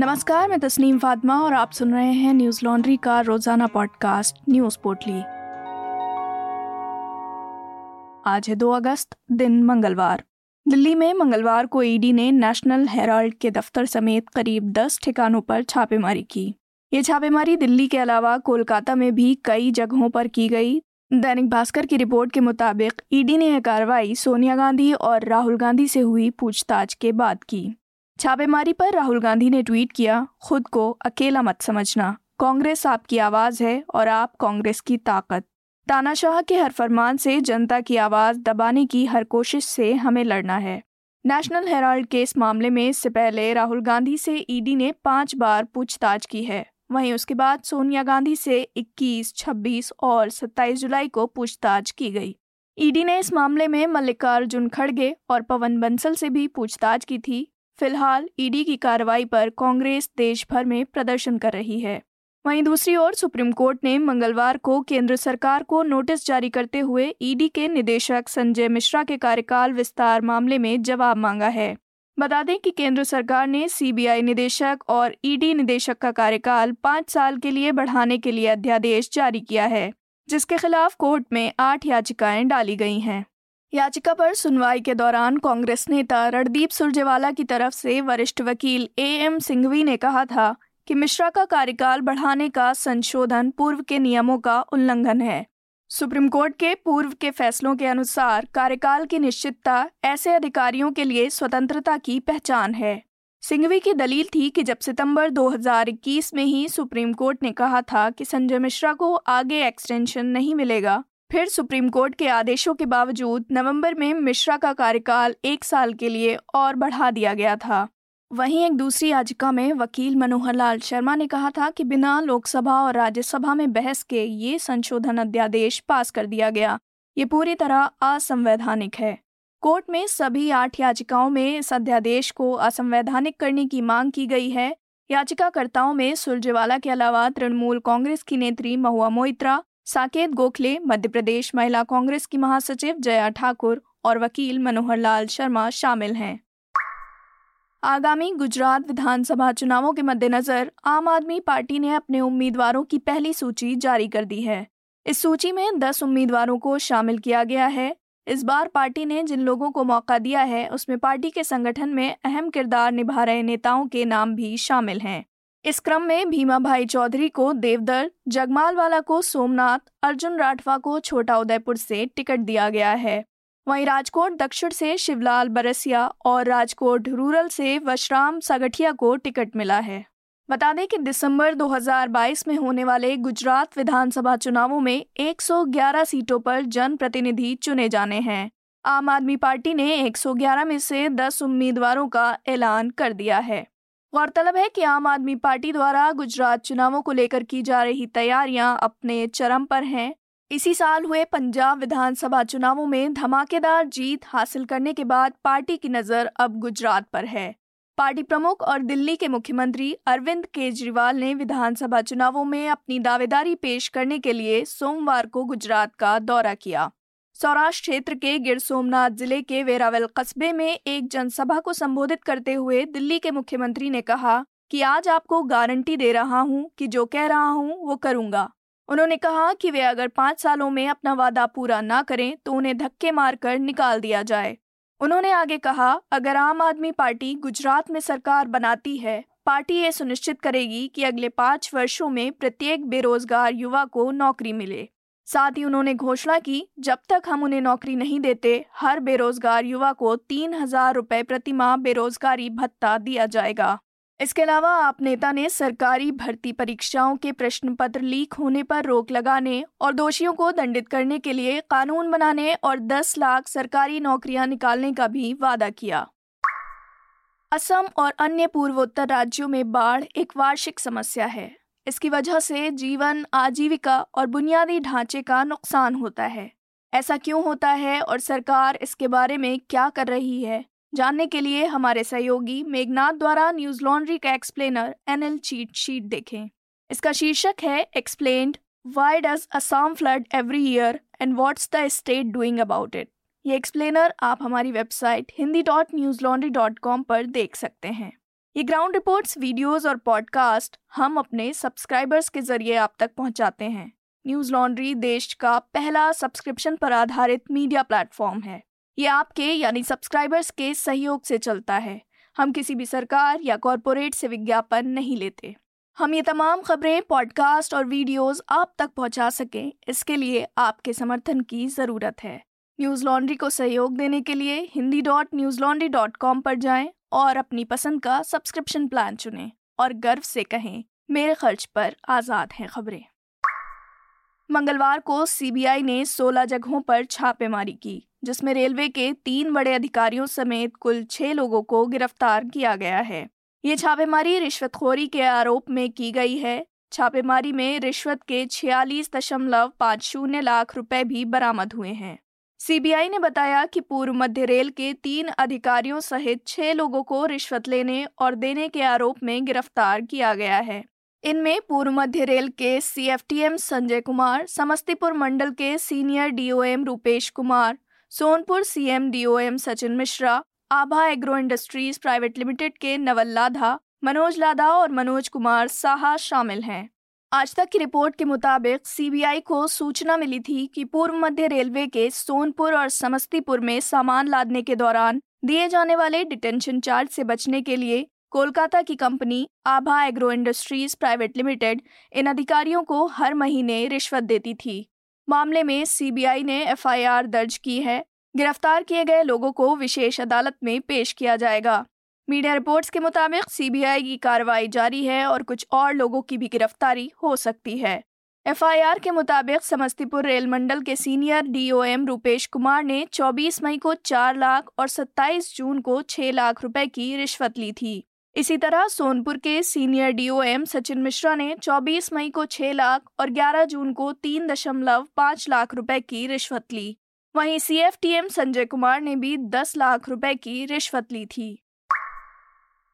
नमस्कार, मैं तस्नीम फातमा और आप सुन रहे हैं न्यूज लॉन्ड्री का रोजाना पॉडकास्ट न्यूज पोटली। आज है 2 अगस्त, दिन मंगलवार। दिल्ली में मंगलवार को ईडी ने नेशनल हेराल्ड के दफ्तर समेत करीब 10 ठिकानों पर छापेमारी की। ये छापेमारी दिल्ली के अलावा कोलकाता में भी कई जगहों पर की गई। दैनिक भास्कर की रिपोर्ट के मुताबिक ईडी ने यह कार्रवाई सोनिया गांधी और राहुल गांधी से हुई पूछताछ के बाद की। छापेमारी पर राहुल गांधी ने ट्वीट किया, खुद को अकेला मत समझना, कांग्रेस आपकी आवाज़ है और आप कांग्रेस की ताकत। तानाशाह के हर फरमान से, जनता की आवाज़ दबाने की हर कोशिश से हमें लड़ना है। नेशनल हेराल्ड केस मामले में इससे पहले राहुल गांधी से ईडी ने 5 बार पूछताछ की है। वहीं उसके बाद सोनिया गांधी से 21, 26 और 27 जुलाई को पूछताछ की गई। ईडी ने इस मामले में मल्लिकार्जुन खड़गे और पवन बंसल से भी पूछताछ की थी। फिलहाल ईडी की कार्रवाई पर कांग्रेस देश भर में प्रदर्शन कर रही है। वहीं दूसरी ओर सुप्रीम कोर्ट ने मंगलवार को केंद्र सरकार को नोटिस जारी करते हुए ईडी के निदेशक संजय मिश्रा के कार्यकाल विस्तार मामले में जवाब मांगा है। बता दें कि केंद्र सरकार ने सीबीआई निदेशक और ईडी निदेशक का कार्यकाल 5 साल के लिए बढ़ाने के लिए अध्यादेश जारी किया है, जिसके खिलाफ कोर्ट में 8 याचिकाएं डाली गई हैं। याचिका पर सुनवाई के दौरान कांग्रेस नेता रणदीप सुरजेवाला की तरफ से वरिष्ठ वकील AM सिंघवी ने कहा था कि मिश्रा का कार्यकाल बढ़ाने का संशोधन पूर्व के नियमों का उल्लंघन है। सुप्रीम कोर्ट के पूर्व के फैसलों के अनुसार कार्यकाल की निश्चितता ऐसे अधिकारियों के लिए स्वतंत्रता की पहचान है। सिंघवी की दलील थी कि जब सितंबर 2021 में ही सुप्रीम कोर्ट ने कहा था कि संजय मिश्रा को आगे एक्सटेंशन नहीं मिलेगा, फिर सुप्रीम कोर्ट के आदेशों के बावजूद नवंबर में मिश्रा का कार्यकाल 1 साल के लिए और बढ़ा दिया गया था। वहीं एक दूसरी याचिका में वकील मनोहरलाल शर्मा ने कहा था कि बिना लोकसभा और राज्यसभा में बहस के ये संशोधन अध्यादेश पास कर दिया गया, ये पूरी तरह असंवैधानिक है। कोर्ट में सभी 8 याचिकाओं में इस अध्यादेश को असंवैधानिक करने की मांग की गई है। याचिकाकर्ताओं में सुरजेवाला के अलावा तृणमूल कांग्रेस की नेत्री महुआ मोइत्रा, साकेत गोखले, मध्य प्रदेश महिला कांग्रेस की महासचिव जया ठाकुर और वकील मनोहरलाल शर्मा शामिल हैं। आगामी गुजरात विधानसभा चुनावों के मद्देनज़र आम आदमी पार्टी ने अपने उम्मीदवारों की पहली सूची जारी कर दी है। इस सूची में 10 उम्मीदवारों को शामिल किया गया है। इस बार पार्टी ने जिन लोगों को मौका दिया है, उसमें पार्टी के संगठन में अहम किरदार निभा रहे नेताओं के नाम भी शामिल हैं। इस क्रम में भीमा भाई चौधरी को देवदर, जगमालवाला को सोमनाथ, अर्जुन राठवा को छोटा उदयपुर से टिकट दिया गया है। वहीं राजकोट दक्षिण से शिवलाल बरसिया और राजकोट रूरल से वशराम सगठिया को टिकट मिला है। बता दें कि दिसंबर 2022 में होने वाले गुजरात विधानसभा चुनावों में 111 सीटों पर जनप्रतिनिधि चुने जाने हैं। आम आदमी पार्टी ने 111 में से 10 उम्मीदवारों का ऐलान कर दिया है। गौरतलब है कि आम आदमी पार्टी द्वारा गुजरात चुनावों को लेकर की जा रही तैयारियां अपने चरम पर हैं। इसी साल हुए पंजाब विधानसभा चुनावों में धमाकेदार जीत हासिल करने के बाद पार्टी की नज़र अब गुजरात पर है। पार्टी प्रमुख और दिल्ली के मुख्यमंत्री अरविंद केजरीवाल ने विधानसभा चुनावों में अपनी दावेदारी पेश करने के लिए सोमवार को गुजरात का दौरा किया। सौराष्ट्र क्षेत्र के गिर सोमनाथ जिले के वेरावल कस्बे में एक जनसभा को संबोधित करते हुए दिल्ली के मुख्यमंत्री ने कहा कि आज आपको गारंटी दे रहा हूँ कि जो कह रहा हूँ वो करूँगा। उन्होंने कहा कि वे अगर 5 सालों में अपना वादा पूरा ना करें तो उन्हें धक्के मारकर निकाल दिया जाए। उन्होंने आगे कहा, अगर आम आदमी पार्टी गुजरात में सरकार बनाती है, पार्टी ये सुनिश्चित करेगी कि अगले 5 वर्षों में प्रत्येक बेरोजगार युवा को नौकरी मिले। साथ ही उन्होंने घोषणा की, जब तक हम उन्हें नौकरी नहीं देते, हर बेरोजगार युवा को 3,000 रुपये प्रति माह बेरोजगारी भत्ता दिया जाएगा। इसके अलावा आप नेता ने सरकारी भर्ती परीक्षाओं के प्रश्न पत्र लीक होने पर रोक लगाने और दोषियों को दंडित करने के लिए कानून बनाने और 10 लाख सरकारी नौकरियां निकालने का भी वादा किया। असम और अन्य पूर्वोत्तर राज्यों में बाढ़ एक वार्षिक समस्या है। इसकी वजह से जीवन, आजीविका और बुनियादी ढांचे का नुकसान होता है। ऐसा क्यों होता है और सरकार इसके बारे में क्या कर रही है, जानने के लिए हमारे सहयोगी मेघनाथ द्वारा न्यूज लॉन्ड्री का एक्सप्लेनर NL चीट शीट देखें। इसका शीर्षक है explained, why does Assam flood every year and what's the state doing about it. ये एक्सप्लेनर आप हमारी वेबसाइट hindi.newslaundry.com पर देख सकते हैं। ये ग्राउंड रिपोर्ट्स, वीडियोस और पॉडकास्ट हम अपने सब्सक्राइबर्स के जरिए आप तक पहुंचाते हैं। न्यूज लॉन्ड्री देश का पहला सब्सक्रिप्शन पर आधारित मीडिया प्लेटफॉर्म है। ये आपके यानी सब्सक्राइबर्स के सहयोग से चलता है। हम किसी भी सरकार या कॉरपोरेट से विज्ञापन नहीं लेते। हम ये तमाम खबरें, पॉडकास्ट और वीडियोस आप तक पहुंचा सकें, इसके लिए आपके समर्थन की ज़रूरत है। न्यूज़ लॉन्ड्री को सहयोग देने के लिए hindi.newslaundry.com पर जाएं और अपनी पसंद का सब्सक्रिप्शन प्लान चुनें और गर्व से कहें, मेरे खर्च पर आज़ाद हैं खबरें। मंगलवार को सीबीआई ने 16 जगहों पर छापेमारी की, जिसमें रेलवे के 3 बड़े अधिकारियों समेत कुल 6 लोगों को गिरफ्तार किया गया है। ये छापेमारी रिश्वतखोरी के आरोप में की गई है। छापेमारी में रिश्वत के 46.50 लाख रुपए भी बरामद हुए हैं। सीबीआई ने बताया कि पूर्व मध्य रेल के 3 अधिकारियों सहित 6 लोगों को रिश्वत लेने और देने के आरोप में गिरफ्तार किया गया है। इनमें पूर्व मध्य रेल के CFTM संजय कुमार, समस्तीपुर मंडल के senior DOM Rupesh Kumar, Sonpur CM DOM Sachin Mishra, Abha agro industries private limited के नवल लाधा, मनोज लाधा और मनोज कुमार साहा शामिल हैं। आज तक की रिपोर्ट के मुताबिक सीबीआई को सूचना मिली थी कि पूर्व मध्य रेलवे के सोनपुर और समस्तीपुर में सामान लादने के दौरान दिए जाने वाले डिटेंशन चार्ज से बचने के लिए कोलकाता की company Abha agro industries private limited इन अधिकारियों को हर महीने रिश्वत देती थी। मामले में सीबीआई ने FIR दर्ज की है। गिरफ्तार किए गए लोगों को विशेष अदालत में पेश किया जाएगा। मीडिया रिपोर्ट्स के मुताबिक सीबीआई की कार्रवाई जारी है और कुछ और लोगों की भी गिरफ्तारी हो सकती है। FIR के मुताबिक समस्तीपुर रेल मंडल के सीनियर DOM रूपेश कुमार ने 24 मई को 4 लाख और 27 जून को 6 लाख रुपए की रिश्वत ली थी। इसी तरह सोनपुर के सीनियर DOM सचिन मिश्रा ने 24 मई को 6 लाख और 11 जून को 3.5 लाख रुपए की रिश्वत ली। वहीं CFTM संजय कुमार ने भी 10 लाख रुपए की रिश्वत ली थी।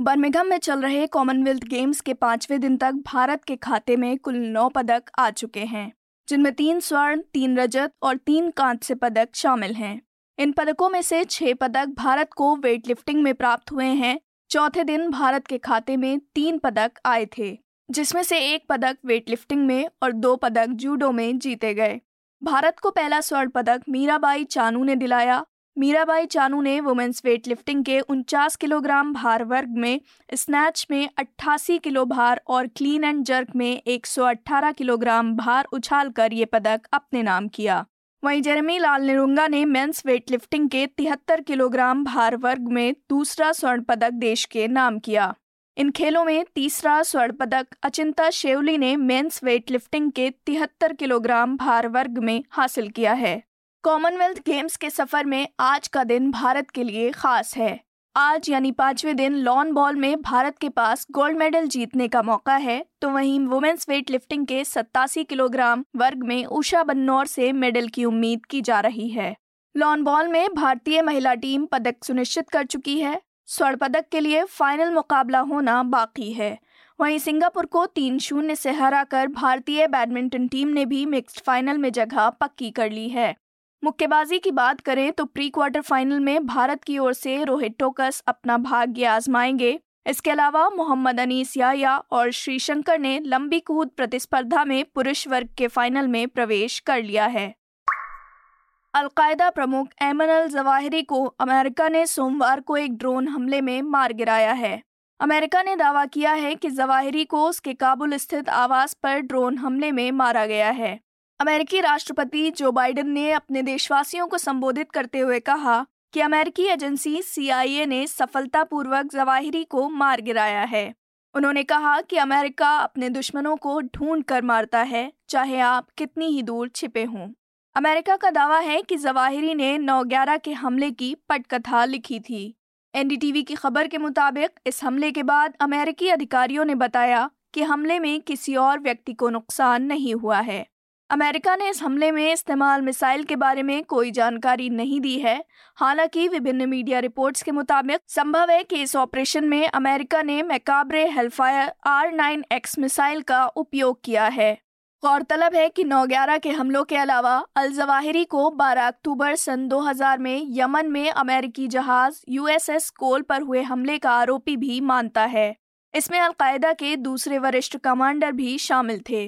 बर्मिंघम में चल रहे कॉमनवेल्थ गेम्स के 5वें दिन तक भारत के खाते में कुल 9 पदक आ चुके हैं, जिनमें 3 स्वर्ण, 3 रजत और 3 कांस्य पदक शामिल हैं। इन पदकों में से 6 पदक भारत को वेट लिफ्टिंग में प्राप्त हुए हैं। चौथे दिन भारत के खाते में 3 पदक आए थे, जिसमें से 1 पदक वेट लिफ्टिंग में और 2 पदक जूडो में जीते गए। भारत को पहला स्वर्ण पदक मीराबाई चानू ने दिलाया। मीराबाई चानू ने वुमेन्स वेट लिफ्टिंग के 49 किलोग्राम भार वर्ग में, स्नैच में 88 किलो भार और क्लीन एंड जर्क में 118 किलोग्राम भार उछालकर ये पदक अपने नाम किया। वहीं जेरमी लाल निरुंगा ने मेंस वेट लिफ्टिंग के 73 किलोग्राम भार वर्ग में दूसरा स्वर्ण पदक देश के नाम किया। इन खेलों में तीसरा स्वर्ण पदक अचिंता शेवली ने मेंस वेट लिफ्टिंग के 73 किलोग्राम भार वर्ग में हासिल किया है। कॉमनवेल्थ गेम्स के सफर में आज का दिन भारत के लिए खास है। आज यानी 5वें दिन लॉन बॉल में भारत के पास गोल्ड मेडल जीतने का मौका है, तो वहीं वुमेन्स वेट लिफ्टिंग के 87 किलोग्राम वर्ग में उषा बन्नौर से मेडल की उम्मीद की जा रही है। लॉन बॉल में भारतीय महिला टीम पदक सुनिश्चित कर चुकी है। स्वर्ण पदक के लिए फाइनल मुकाबला होना बाकी है। वहीं सिंगापुर को 3-0 से हराकर भारतीय बैडमिंटन टीम ने भी मिक्स्ड फाइनल में जगह पक्की कर ली है। मुक्केबाजी की बात करें तो प्री क्वार्टर फाइनल में भारत की ओर से रोहित टोकस अपना भाग्य आजमाएंगे। इसके अलावा मोहम्मद अनीस और श्रीशंकर ने लंबी कूद प्रतिस्पर्धा में पुरुष वर्ग के फाइनल में प्रवेश कर लिया है। अलकायदा प्रमुख अयमान अल ज़वाहिरी को अमेरिका ने सोमवार को एक ड्रोन हमले में मार गिराया है। अमेरिका ने दावा किया है कि ज़वाहिरी को उसके काबुल स्थित आवास पर ड्रोन हमले में मारा गया है। अमेरिकी राष्ट्रपति जो बाइडेन ने अपने देशवासियों को संबोधित करते हुए कहा कि अमेरिकी एजेंसी CIA ने सफलतापूर्वक ज़वाहिरी को मार गिराया है। उन्होंने कहा कि अमेरिका अपने दुश्मनों को ढूंढ कर मारता है, चाहे आप कितनी ही दूर छिपे हों। अमेरिका का दावा है कि ज़वाहिरी ने 9/11 के हमले की पटकथा लिखी थी। NDTV की खबर के मुताबिक इस हमले के बाद अमेरिकी अधिकारियों ने बताया कि हमले में किसी और व्यक्ति को नुकसान नहीं हुआ है। अमेरिका ने इस हमले में इस्तेमाल मिसाइल के बारे में कोई जानकारी नहीं दी है। हालांकि विभिन्न मीडिया रिपोर्ट्स के मुताबिक संभव है कि इस ऑपरेशन में अमेरिका ने मैकाब्रे हेलफायर R9X मिसाइल का उपयोग किया है। गौरतलब है कि 9/11 के हमलों के अलावा अल ज़वाहिरी को 12 अक्टूबर सन 2000 में यमन में अमेरिकी जहाज यूएसएस कोल पर हुए हमले का आरोपी भी मानता है। इसमें अलकायदा के दूसरे वरिष्ठ कमांडर भी शामिल थे।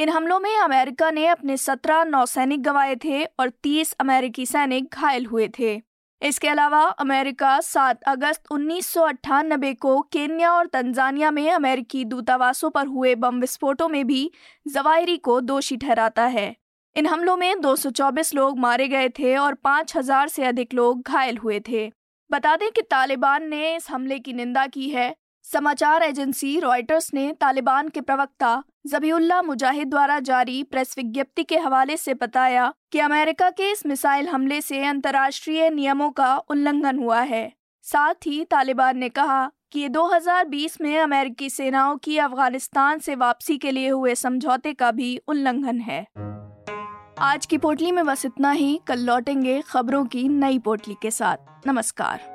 इन हमलों में अमेरिका ने अपने 17 नौसैनिक गंवाए थे और 30 अमेरिकी सैनिक घायल हुए थे। इसके अलावा अमेरिका 7 अगस्त 1998 को केन्या और तंजानिया में अमेरिकी दूतावासों पर हुए बम विस्फोटों में भी ज़वाहिरी को दोषी ठहराता है। इन हमलों में 224 लोग मारे गए थे और 5000 से अधिक लोग घायल हुए थे। बता दें कि तालिबान ने इस हमले की निंदा की है। समाचार एजेंसी रॉयटर्स ने तालिबान के प्रवक्ता ज़बीहुल्लाह मुजाहिद द्वारा जारी प्रेस विज्ञप्ति के हवाले से बताया कि अमेरिका के इस मिसाइल हमले से अंतर्राष्ट्रीय नियमों का उल्लंघन हुआ है। साथ ही तालिबान ने कहा कि ये 2020 में अमेरिकी सेनाओं की अफगानिस्तान से वापसी के लिए हुए समझौते का भी उल्लंघन है। आज की पोटली में बस इतना ही। कल लौटेंगे खबरों की नई पोटली के साथ। नमस्कार।